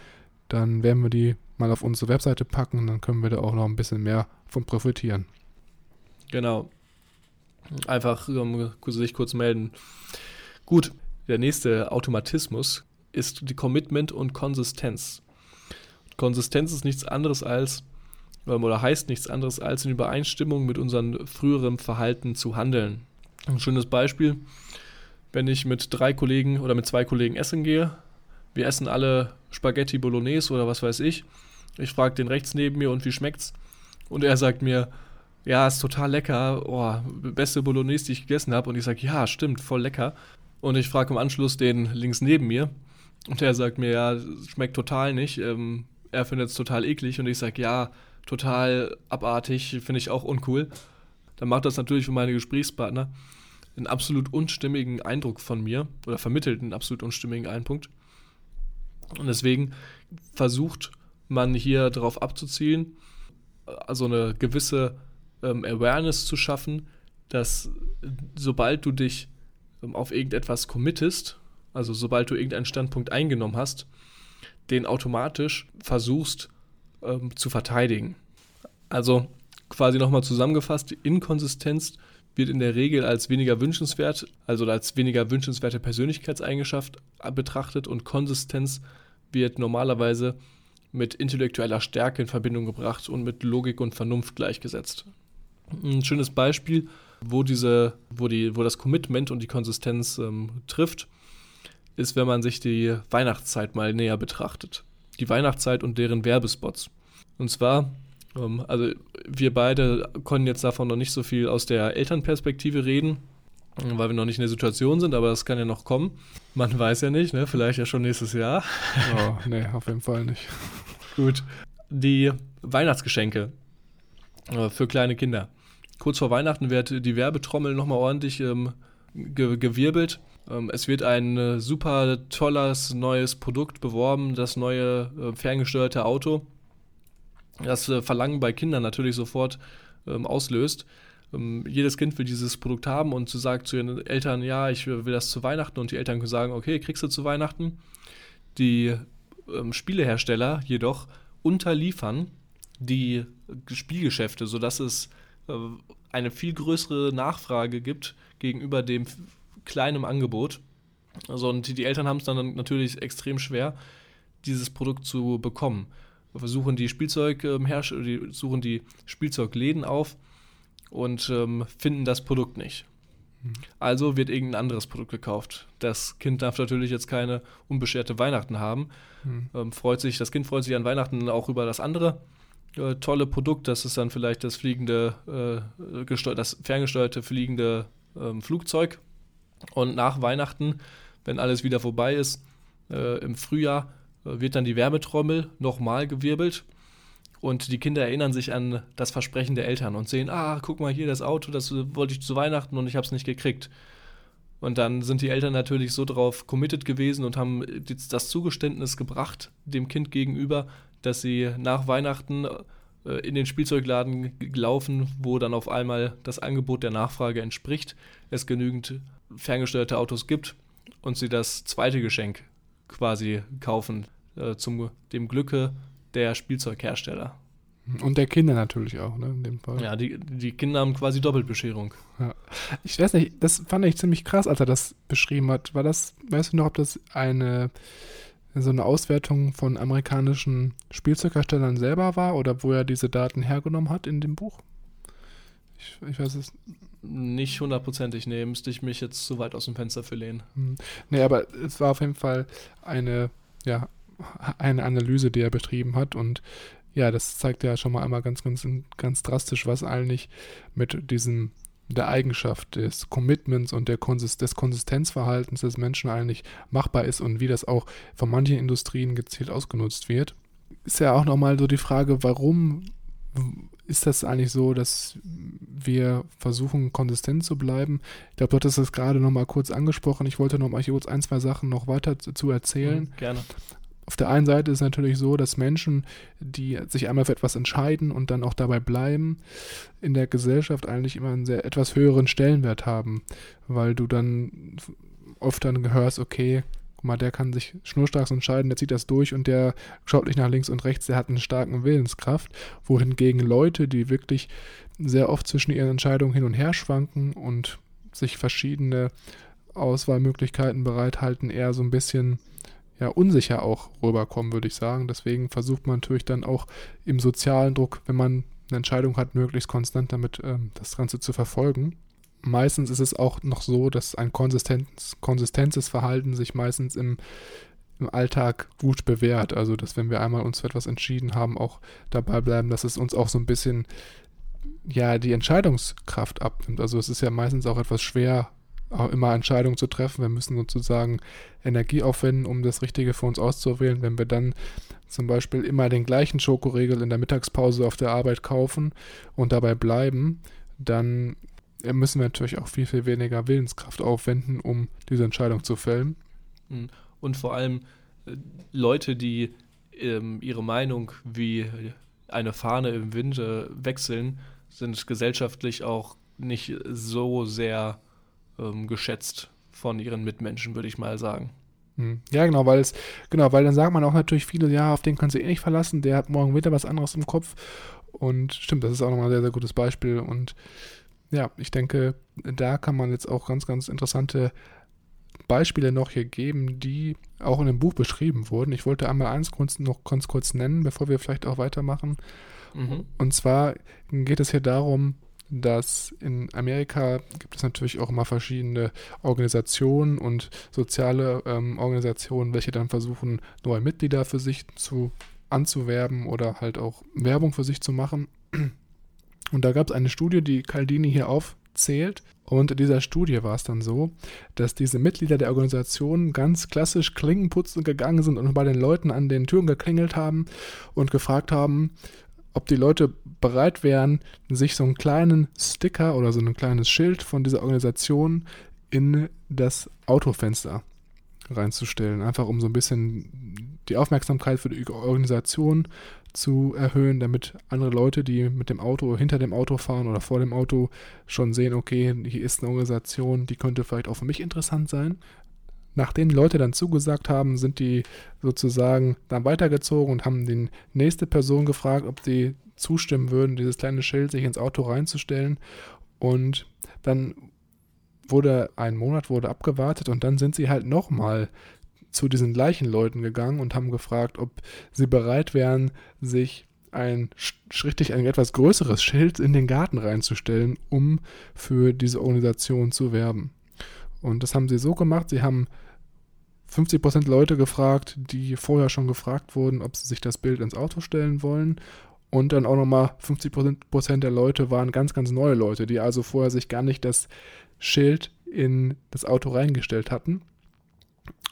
Dann werden wir die mal auf unsere Webseite packen, dann können wir da auch noch ein bisschen mehr von profitieren. Genau. Einfach sich kurz melden. Gut, der nächste Automatismus ist die Commitment und Konsistenz. Konsistenz ist nichts anderes als, oder heißt nichts anderes als, in Übereinstimmung mit unserem früheren Verhalten zu handeln. Ein schönes Beispiel, wenn ich mit 3 Kollegen oder mit 2 Kollegen essen gehe, wir essen alle Spaghetti Bolognese oder was weiß ich, ich frage den rechts neben mir, und wie schmeckt's? Und er sagt mir, ja, ist total lecker, oh, beste Bolognese, die ich gegessen habe, und ich sage, ja, stimmt, voll lecker. Und ich frage im Anschluss den links neben mir, und er sagt mir, ja, schmeckt total nicht, er findet es total eklig, und ich sage, ja, total abartig, finde ich auch uncool. Dann macht das natürlich für meine Gesprächspartner einen absolut unstimmigen Eindruck von mir, oder vermittelt einen absolut unstimmigen Eindruck. Und deswegen versucht man hier darauf abzuzielen, also eine gewisse Awareness zu schaffen, dass sobald du dich auf irgendetwas committest, also sobald du irgendeinen Standpunkt eingenommen hast, den automatisch versuchst zu verteidigen. Also quasi nochmal zusammengefasst, die Inkonsistenz wird in der Regel als weniger wünschenswert, also als weniger wünschenswerte Persönlichkeitseigenschaft betrachtet, und Konsistenz wird normalerweise mit intellektueller Stärke in Verbindung gebracht und mit Logik und Vernunft gleichgesetzt. Ein schönes Beispiel, wo das Commitment und die Konsistenz trifft, ist, wenn man sich die Weihnachtszeit mal näher betrachtet. Die Weihnachtszeit und deren Werbespots. Und zwar, also wir beide können jetzt davon noch nicht so viel aus der Elternperspektive reden, weil wir noch nicht in der Situation sind, aber das kann ja noch kommen. Man weiß ja nicht, ne? Vielleicht ja schon nächstes Jahr. Oh, nee, auf jeden Fall nicht. Gut. Die Weihnachtsgeschenke für kleine Kinder. Kurz vor Weihnachten wird die Werbetrommel nochmal ordentlich gewirbelt. Es wird ein super tolles neues Produkt beworben, das neue ferngesteuerte Auto, das Verlangen bei Kindern natürlich sofort auslöst. Jedes Kind will dieses Produkt haben und sagt zu ihren Eltern, ja, ich will das zu Weihnachten, und die Eltern sagen, okay, kriegst du zu Weihnachten. Die Spielehersteller jedoch unterliefern die Spielgeschäfte, sodass es eine viel größere Nachfrage gibt gegenüber dem kleinem Angebot. Also, und die Eltern haben es dann natürlich extrem schwer, dieses Produkt zu bekommen. Wir suchen die Spielzeugläden auf und finden das Produkt nicht. Also wird irgendein anderes Produkt gekauft. Das Kind darf natürlich jetzt keine unbeschwerte Weihnachten haben. Das Kind freut sich an Weihnachten auch über das andere tolle Produkt. Das ist dann vielleicht das ferngesteuerte fliegende Flugzeug. Und nach Weihnachten, wenn alles wieder vorbei ist, im Frühjahr, wird dann die Werbetrommel nochmal gewirbelt. Und die Kinder erinnern sich an das Versprechen der Eltern und sehen, guck mal hier, das Auto, das wollte ich zu Weihnachten und ich habe es nicht gekriegt. Und dann sind die Eltern natürlich so drauf committed gewesen und haben das Zugeständnis gebracht dem Kind gegenüber, dass sie nach Weihnachten in den Spielzeugladen laufen, wo dann auf einmal das Angebot der Nachfrage entspricht, es genügend ferngesteuerte Autos gibt und sie das zweite Geschenk quasi kaufen, zum dem Glücke der Spielzeughersteller. Und der Kinder natürlich auch, ne, in dem Fall. Ja, die Kinder haben quasi Doppelbescherung. Ja. Ich weiß nicht, das fand ich ziemlich krass, als er das beschrieben hat. War das, weißt du noch, ob das so eine Auswertung von amerikanischen Spielzeugherstellern selber war oder wo er diese Daten hergenommen hat in dem Buch? Ich weiß es nicht hundertprozentig, nee, müsste ich mich jetzt zu weit aus dem Fenster für lehnen. Nee, aber es war auf jeden Fall eine Analyse, die er betrieben hat, und ja, das zeigt ja schon mal einmal ganz, ganz, ganz drastisch, was eigentlich mit der Eigenschaft des Commitments und des Konsistenzverhaltens des Menschen eigentlich machbar ist und wie das auch von manchen Industrien gezielt ausgenutzt wird. Ist ja auch nochmal so die Frage, warum ist das eigentlich so, dass wir versuchen, konsistent zu bleiben? Ich glaube, du hattest das gerade nochmal kurz angesprochen. Ich wollte nochmal kurz ein, zwei Sachen noch weiter zu erzählen. Gerne. Auf der einen Seite ist es natürlich so, dass Menschen, die sich einmal für etwas entscheiden und dann auch dabei bleiben, in der Gesellschaft eigentlich immer einen etwas höheren Stellenwert haben, weil du dann oft dann hörst, okay, guck mal, der kann sich schnurstracks entscheiden, der zieht das durch und der schaut nicht nach links und rechts, der hat einen starken Willenskraft, wohingegen Leute, die wirklich sehr oft zwischen ihren Entscheidungen hin und her schwanken und sich verschiedene Auswahlmöglichkeiten bereithalten, eher so ein bisschen unsicher auch rüberkommen, würde ich sagen. Deswegen versucht man natürlich dann auch im sozialen Druck, wenn man eine Entscheidung hat, möglichst konstant damit das Ganze zu verfolgen. Meistens ist es auch noch so, dass ein konsistentes Verhalten sich meistens im Alltag gut bewährt. Also, dass wenn wir einmal uns für etwas entschieden haben, auch dabei bleiben, dass es uns auch so ein bisschen die Entscheidungskraft abnimmt. Also, es ist ja meistens auch etwas schwer, auch immer Entscheidungen zu treffen. Wir müssen sozusagen Energie aufwenden, um das Richtige für uns auszuwählen. Wenn wir dann zum Beispiel immer den gleichen Schokoriegel in der Mittagspause auf der Arbeit kaufen und dabei bleiben, dann müssen wir natürlich auch viel, viel weniger Willenskraft aufwenden, um diese Entscheidung zu fällen. Und vor allem Leute, die ihre Meinung wie eine Fahne im Wind wechseln, sind gesellschaftlich auch nicht so sehr geschätzt von ihren Mitmenschen, würde ich mal sagen. Ja, genau, weil dann sagt man auch natürlich viele, ja, auf den kannst du nicht verlassen, der hat morgen wieder was anderes im Kopf. Und stimmt, das ist auch nochmal ein sehr, sehr gutes Beispiel. Und ja, ich denke, da kann man jetzt auch ganz, ganz interessante Beispiele noch hier geben, die auch in dem Buch beschrieben wurden. Ich wollte einmal eins noch ganz kurz nennen, bevor wir vielleicht auch weitermachen. Und zwar geht es hier darum, dass in Amerika gibt es natürlich auch immer verschiedene Organisationen und soziale Organisationen, welche dann versuchen, neue Mitglieder für sich anzuwerben oder halt auch Werbung für sich zu machen. Und da gab es eine Studie, die Cialdini hier aufzählt. Und in dieser Studie war es dann so, dass diese Mitglieder der Organisation ganz klassisch Klinkenputzen gegangen sind und bei den Leuten an den Türen geklingelt haben und gefragt haben, ob die Leute bereit wären, sich so einen kleinen Sticker oder so ein kleines Schild von dieser Organisation in das Autofenster reinzustellen. Einfach um so ein bisschen die Aufmerksamkeit für die Organisation zu erhöhen, damit andere Leute, die mit dem Auto, hinter dem Auto fahren oder vor dem Auto, schon sehen, okay, hier ist eine Organisation, die könnte vielleicht auch für mich interessant sein. Nachdem Leute dann zugesagt haben, sind die sozusagen dann weitergezogen und haben die nächste Person gefragt, ob die zustimmen würden, dieses kleine Schild sich ins Auto reinzustellen. Und dann wurde ein Monat abgewartet und dann sind sie halt nochmal zu diesen gleichen Leuten gegangen und haben gefragt, ob sie bereit wären, sich ein etwas größeres Schild in den Garten reinzustellen, um für diese Organisation zu werben. Und das haben sie so gemacht, sie haben 50% Leute gefragt, die vorher schon gefragt wurden, ob sie sich das Bild ins Auto stellen wollen. Und dann auch nochmal 50% der Leute waren ganz, ganz neue Leute, die also vorher sich gar nicht das Schild in das Auto reingestellt hatten.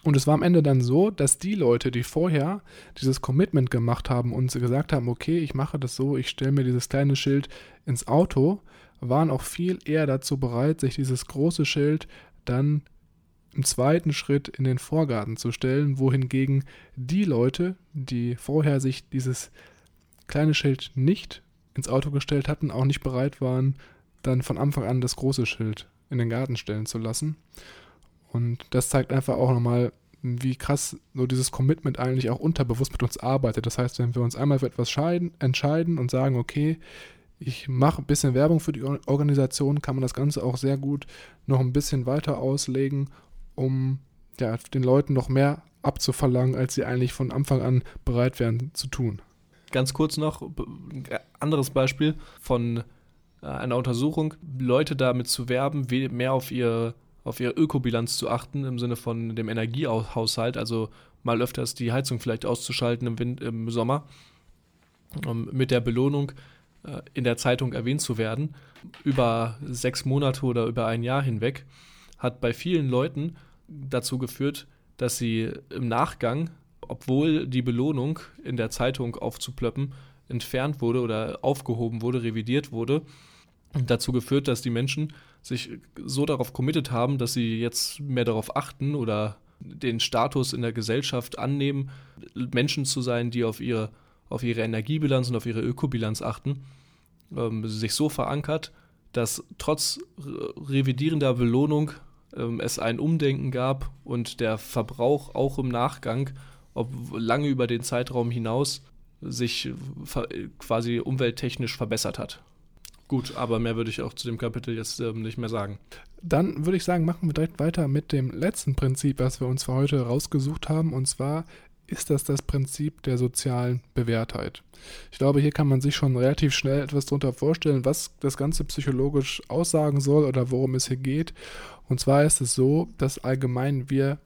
Und es war am Ende dann so, dass die Leute, die vorher dieses Commitment gemacht haben und gesagt haben, okay, ich mache das so, ich stelle mir dieses kleine Schild ins Auto, waren auch viel eher dazu bereit, sich dieses große Schild dann im zweiten Schritt in den Vorgarten zu stellen, wohingegen die Leute, die vorher sich dieses kleine Schild nicht ins Auto gestellt hatten, auch nicht bereit waren, dann von Anfang an das große Schild in den Garten stellen zu lassen. Und das zeigt einfach auch nochmal, wie krass so dieses Commitment eigentlich auch unterbewusst mit uns arbeitet. Das heißt, wenn wir uns einmal für etwas entscheiden und sagen, okay, ich mache ein bisschen Werbung für die Organisation, kann man das Ganze auch sehr gut noch ein bisschen weiter auslegen, um ja, den Leuten noch mehr abzuverlangen, als sie eigentlich von Anfang an bereit wären zu tun. Ganz kurz noch ein anderes Beispiel von einer Untersuchung, Leute damit zu werben, mehr auf ihre Ökobilanz zu achten, im Sinne von dem Energiehaushalt, also mal öfters die Heizung vielleicht auszuschalten im Sommer, mit der Belohnung in der Zeitung erwähnt zu werden, über 6 Monate oder über ein Jahr hinweg, hat bei vielen Leuten dazu geführt, dass sie im Nachgang, obwohl die Belohnung in der Zeitung aufzuplöppen entfernt wurde oder aufgehoben wurde, revidiert wurde, dazu geführt, dass die Menschen sich so darauf committed haben, dass sie jetzt mehr darauf achten oder den Status in der Gesellschaft annehmen, Menschen zu sein, die auf ihre Energiebilanz und auf ihre Ökobilanz achten, sich so verankert, dass trotz revidierender Belohnung es ein Umdenken gab und der Verbrauch auch im Nachgang, ob lange über den Zeitraum hinaus, sich quasi umwelttechnisch verbessert hat. Gut, aber mehr würde ich auch zu dem Kapitel jetzt nicht mehr sagen. Dann würde ich sagen, machen wir direkt weiter mit dem letzten Prinzip, was wir uns für heute rausgesucht haben, und zwar ist das Prinzip der sozialen Bewährtheit. Ich glaube, hier kann man sich schon relativ schnell etwas darunter vorstellen, was das Ganze psychologisch aussagen soll oder worum es hier geht. Und zwar ist es so, dass allgemein wir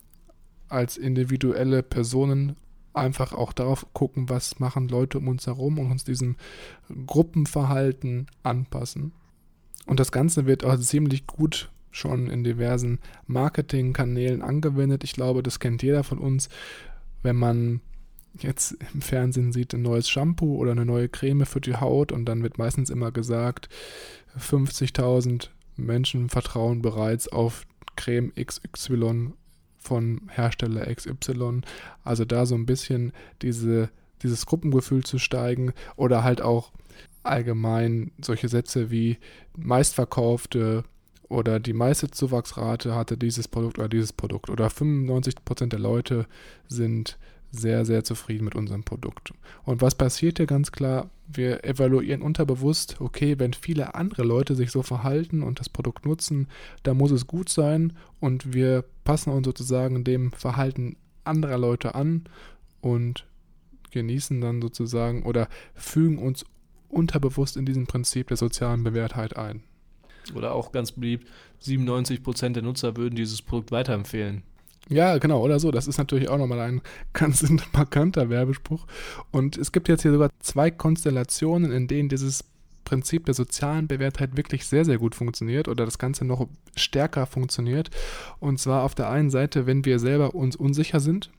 als individuelle Personen einfach auch darauf gucken, was machen Leute um uns herum, und uns diesem Gruppenverhalten anpassen. Und das Ganze wird auch ziemlich gut schon in diversen Marketingkanälen angewendet. Ich glaube, das kennt jeder von uns. Wenn man jetzt im Fernsehen sieht, ein neues Shampoo oder eine neue Creme für die Haut, und dann wird meistens immer gesagt, 50.000 Menschen vertrauen bereits auf Creme XY von Hersteller XY. Also da so ein bisschen dieses Gruppengefühl zu steigen, oder halt auch allgemein solche Sätze wie meistverkaufte oder die meiste Zuwachsrate hatte dieses Produkt, oder 95% der Leute sind sehr, sehr zufrieden mit unserem Produkt. Und was passiert hier ganz klar? Wir evaluieren unterbewusst, okay, wenn viele andere Leute sich so verhalten und das Produkt nutzen, dann muss es gut sein, und wir passen uns sozusagen dem Verhalten anderer Leute an und genießen dann sozusagen oder fügen uns unterbewusst in diesem Prinzip der sozialen Bewährtheit ein. Oder auch ganz beliebt, 97% der Nutzer würden dieses Produkt weiterempfehlen. Ja, genau, oder so. Das ist natürlich auch nochmal ein ganz markanter Werbespruch. Und es gibt jetzt hier sogar 2 Konstellationen, in denen dieses Prinzip der sozialen Bewährtheit wirklich sehr, sehr gut funktioniert oder das Ganze noch stärker funktioniert. Und zwar auf der einen Seite, wenn wir selber uns unsicher sind,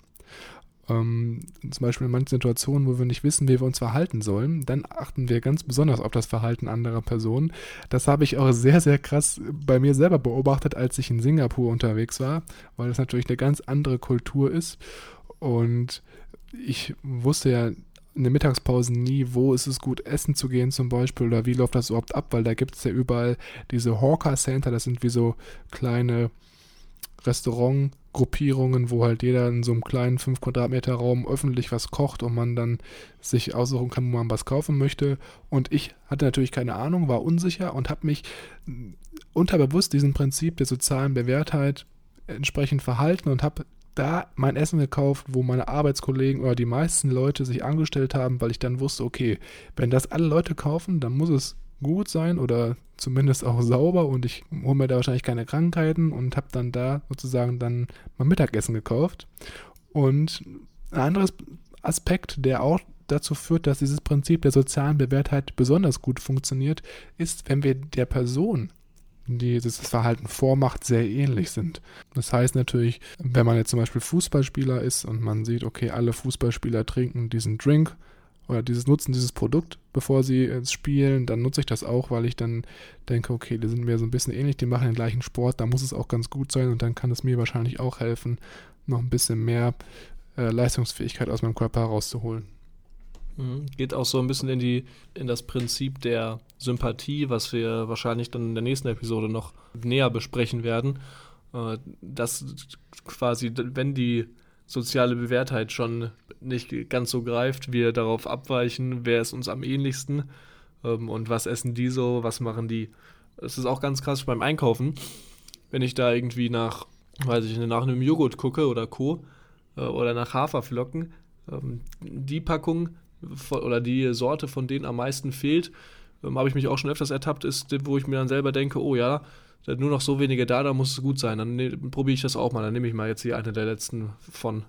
zum Beispiel in manchen Situationen, wo wir nicht wissen, wie wir uns verhalten sollen, dann achten wir ganz besonders auf das Verhalten anderer Personen. Das habe ich auch sehr, sehr krass bei mir selber beobachtet, als ich in Singapur unterwegs war, weil das natürlich eine ganz andere Kultur ist. Und ich wusste ja in den Mittagspausen nie, wo ist es gut, essen zu gehen zum Beispiel, oder wie läuft das überhaupt ab, weil da gibt es ja überall diese Hawker Center, das sind wie so kleine Restaurantgruppierungen, wo halt jeder in so einem kleinen 5 Quadratmeter Raum öffentlich was kocht und man dann sich aussuchen kann, wo man was kaufen möchte. Und ich hatte natürlich keine Ahnung, war unsicher und habe mich unterbewusst diesem Prinzip der sozialen Bewährtheit entsprechend verhalten und habe da mein Essen gekauft, wo meine Arbeitskollegen oder die meisten Leute sich angestellt haben, weil ich dann wusste, okay, wenn das alle Leute kaufen, dann muss es gut sein oder zumindest auch sauber und ich hole mir da wahrscheinlich keine Krankheiten und habe dann da sozusagen dann mein Mittagessen gekauft. Und ein anderes Aspekt, der auch dazu führt, dass dieses Prinzip der sozialen Bewährtheit besonders gut funktioniert, ist, wenn wir der Person, die dieses Verhalten vormacht, sehr ähnlich sind. Das heißt natürlich, wenn man jetzt zum Beispiel Fußballspieler ist und man sieht, okay, alle Fußballspieler trinken diesen Drink oder nutzen dieses Produkt, bevor sie spielen, dann nutze ich das auch, weil ich dann denke, okay, die sind mir so ein bisschen ähnlich, die machen den gleichen Sport, da muss es auch ganz gut sein und dann kann es mir wahrscheinlich auch helfen, noch ein bisschen mehr Leistungsfähigkeit aus meinem Körper herauszuholen. Geht auch so ein bisschen in das Prinzip der Sympathie, was wir wahrscheinlich dann in der nächsten Episode noch näher besprechen werden. Dass quasi, wenn die soziale Bewährtheit schon nicht ganz so greift, wir darauf abweichen, wer ist uns am ähnlichsten und was essen die so, was machen die. Es ist auch ganz krass beim Einkaufen, wenn ich da irgendwie nach einem Joghurt gucke oder Co. oder nach Haferflocken, die Packung oder die Sorte, von denen am meisten fehlt, habe ich mich auch schon öfters ertappt, ist, wo ich mir dann selber denke, oh ja, nur noch so wenige da muss es gut sein. Dann probiere ich das auch mal, dann nehme ich mal jetzt hier eine der letzten von.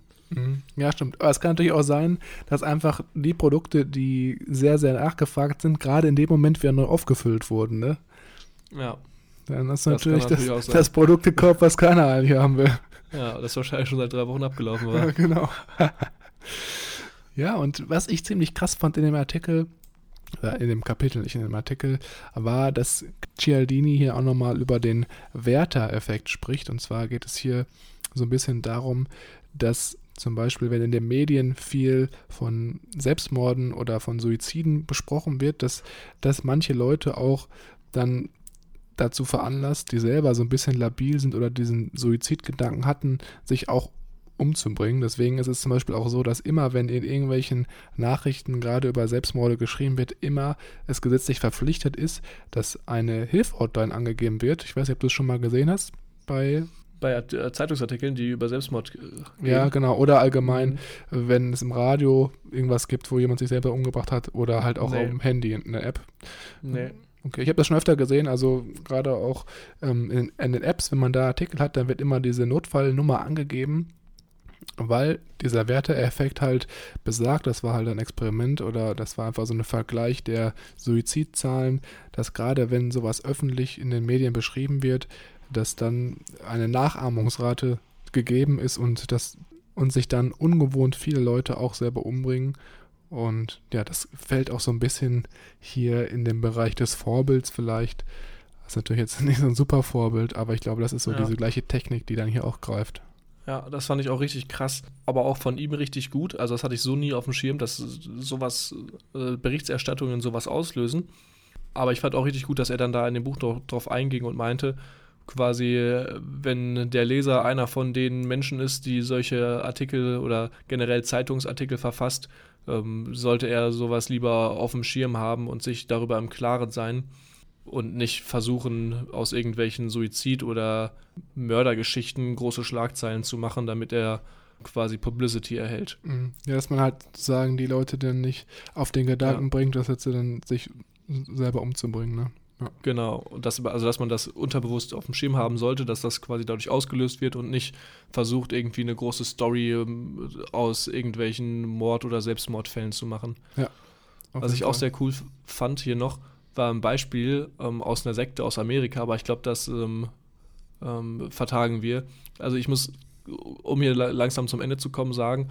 Ja, stimmt. Aber es kann natürlich auch sein, dass einfach die Produkte, die sehr, sehr nachgefragt sind, gerade in dem Moment wieder neu aufgefüllt wurden, ne? Ja. Dann hast du natürlich das Produkt gekauft, was keiner eigentlich haben will. Ja, das ist wahrscheinlich schon seit 3 Wochen abgelaufen, oder? Ja, genau. Ja, und was ich ziemlich krass fand in dem Kapitel, war, dass Cialdini hier auch nochmal über den Werther-Effekt spricht. Und zwar geht es hier so ein bisschen darum, dass zum Beispiel, wenn in den Medien viel von Selbstmorden oder von Suiziden besprochen wird, dass manche Leute auch dann dazu veranlasst, die selber so ein bisschen labil sind oder diesen Suizidgedanken hatten, sich auch umzubringen. Deswegen ist es zum Beispiel auch so, dass immer, wenn in irgendwelchen Nachrichten gerade über Selbstmorde geschrieben wird, immer es gesetzlich verpflichtet ist, dass eine Hilfe-Hotline angegeben wird. Ich weiß nicht, ob du es schon mal gesehen hast bei Zeitungsartikeln, die über Selbstmord gehen. Ja, genau. Oder allgemein, wenn es im Radio irgendwas gibt, wo jemand sich selber umgebracht hat oder halt auch auf dem Handy in der App. Nee. Okay, ich habe das schon öfter gesehen, also gerade auch in den Apps, wenn man da Artikel hat, dann wird immer diese Notfallnummer angegeben, weil dieser Werteeffekt halt besagt, das war halt ein Experiment oder das war einfach so ein Vergleich der Suizidzahlen, dass gerade wenn sowas öffentlich in den Medien beschrieben wird, dass dann eine Nachahmungsrate gegeben ist und sich dann ungewohnt viele Leute auch selber umbringen. Und ja, das fällt auch so ein bisschen hier in den Bereich des Vorbilds vielleicht. Das ist natürlich jetzt nicht so ein super Vorbild, aber ich glaube, das ist so diese gleiche Technik, die dann hier auch greift. Ja, das fand ich auch richtig krass, aber auch von ihm richtig gut. Also das hatte ich so nie auf dem Schirm, dass sowas, Berichterstattungen sowas auslösen. Aber ich fand auch richtig gut, dass er dann da in dem Buch drauf einging und meinte, quasi, wenn der Leser einer von den Menschen ist, die solche Artikel oder generell Zeitungsartikel verfasst, sollte er sowas lieber auf dem Schirm haben und sich darüber im Klaren sein und nicht versuchen, aus irgendwelchen Suizid- oder Mördergeschichten große Schlagzeilen zu machen, damit er quasi Publicity erhält. Ja, dass man halt sozusagen die Leute dann nicht auf den Gedanken bringt, dass sie dann sich selber umzubringen, ne? Ja. Genau, und dass man das unterbewusst auf dem Schirm haben sollte, dass das quasi dadurch ausgelöst wird und nicht versucht, irgendwie eine große Story aus irgendwelchen Mord- oder Selbstmordfällen zu machen. Ja. Was ich auch sehr cool fand hier noch, war ein Beispiel aus einer Sekte aus Amerika, aber ich glaube, das vertagen wir. Also ich muss, um hier langsam zum Ende zu kommen, sagen,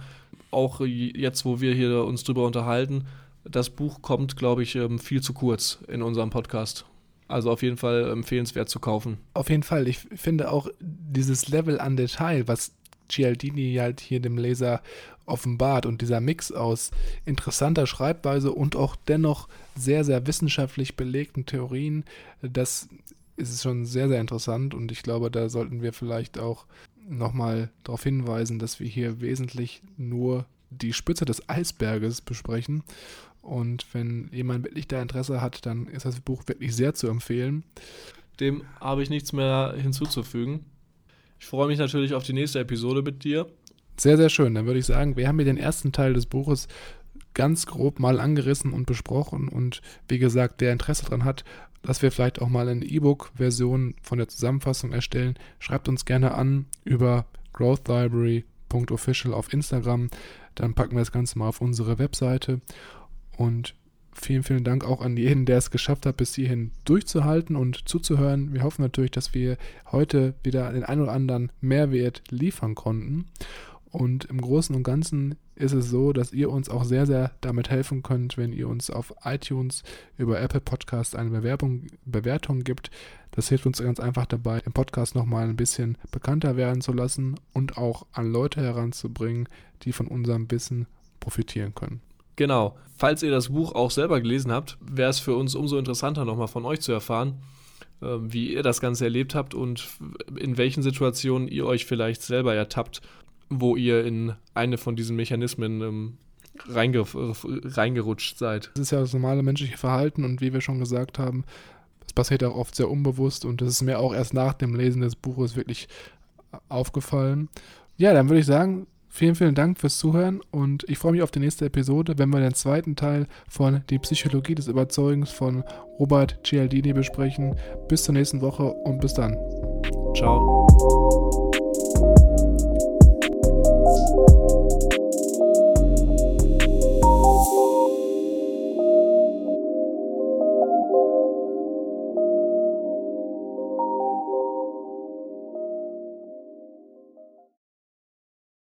auch jetzt, wo wir hier uns drüber unterhalten, das Buch kommt, glaube ich, viel zu kurz in unserem Podcast. Also auf jeden Fall empfehlenswert zu kaufen. Auf jeden Fall. Ich finde auch dieses Level an Detail, was Cialdini halt hier dem Leser offenbart und dieser Mix aus interessanter Schreibweise und auch dennoch sehr, sehr wissenschaftlich belegten Theorien, das ist schon sehr, sehr interessant und ich glaube, da sollten wir vielleicht auch nochmal darauf hinweisen, dass wir hier wesentlich nur die Spitze des Eisberges besprechen. Und wenn jemand wirklich da Interesse hat, dann ist das Buch wirklich sehr zu empfehlen. Dem habe ich nichts mehr hinzuzufügen. Ich freue mich natürlich auf die nächste Episode mit dir Sehr, sehr schön. Dann würde ich sagen, wir haben hier den ersten Teil des Buches ganz grob mal angerissen und besprochen. Und wie gesagt, der Interesse daran hat, dass wir vielleicht auch mal eine E-Book-Version von der Zusammenfassung erstellen, schreibt uns gerne an über growthlibrary.official auf Instagram. Dann packen wir das Ganze mal auf unsere Webseite. Und vielen, vielen Dank auch an jeden, der es geschafft hat, bis hierhin durchzuhalten und zuzuhören. Wir hoffen natürlich, dass wir heute wieder den einen oder anderen Mehrwert liefern konnten. Und im Großen und Ganzen ist es so, dass ihr uns auch sehr, sehr damit helfen könnt, wenn ihr uns auf iTunes über Apple Podcasts eine Bewertung gibt. Das hilft uns ganz einfach dabei, den Podcast nochmal ein bisschen bekannter werden zu lassen und auch an Leute heranzubringen, die von unserem Wissen profitieren können. Genau. Falls ihr das Buch auch selber gelesen habt, wäre es für uns umso interessanter, nochmal von euch zu erfahren, wie ihr das Ganze erlebt habt und in welchen Situationen ihr euch vielleicht selber ertappt, wo ihr in eine von diesen Mechanismen reingerutscht seid. Das ist ja das normale menschliche Verhalten und wie wir schon gesagt haben, das passiert auch oft sehr unbewusst und das ist mir auch erst nach dem Lesen des Buches wirklich aufgefallen. Ja, dann würde ich sagen, vielen, vielen Dank fürs Zuhören und ich freue mich auf die nächste Episode, wenn wir den zweiten Teil von Die Psychologie des Überzeugens von Robert Cialdini besprechen. Bis zur nächsten Woche und bis dann. Ciao.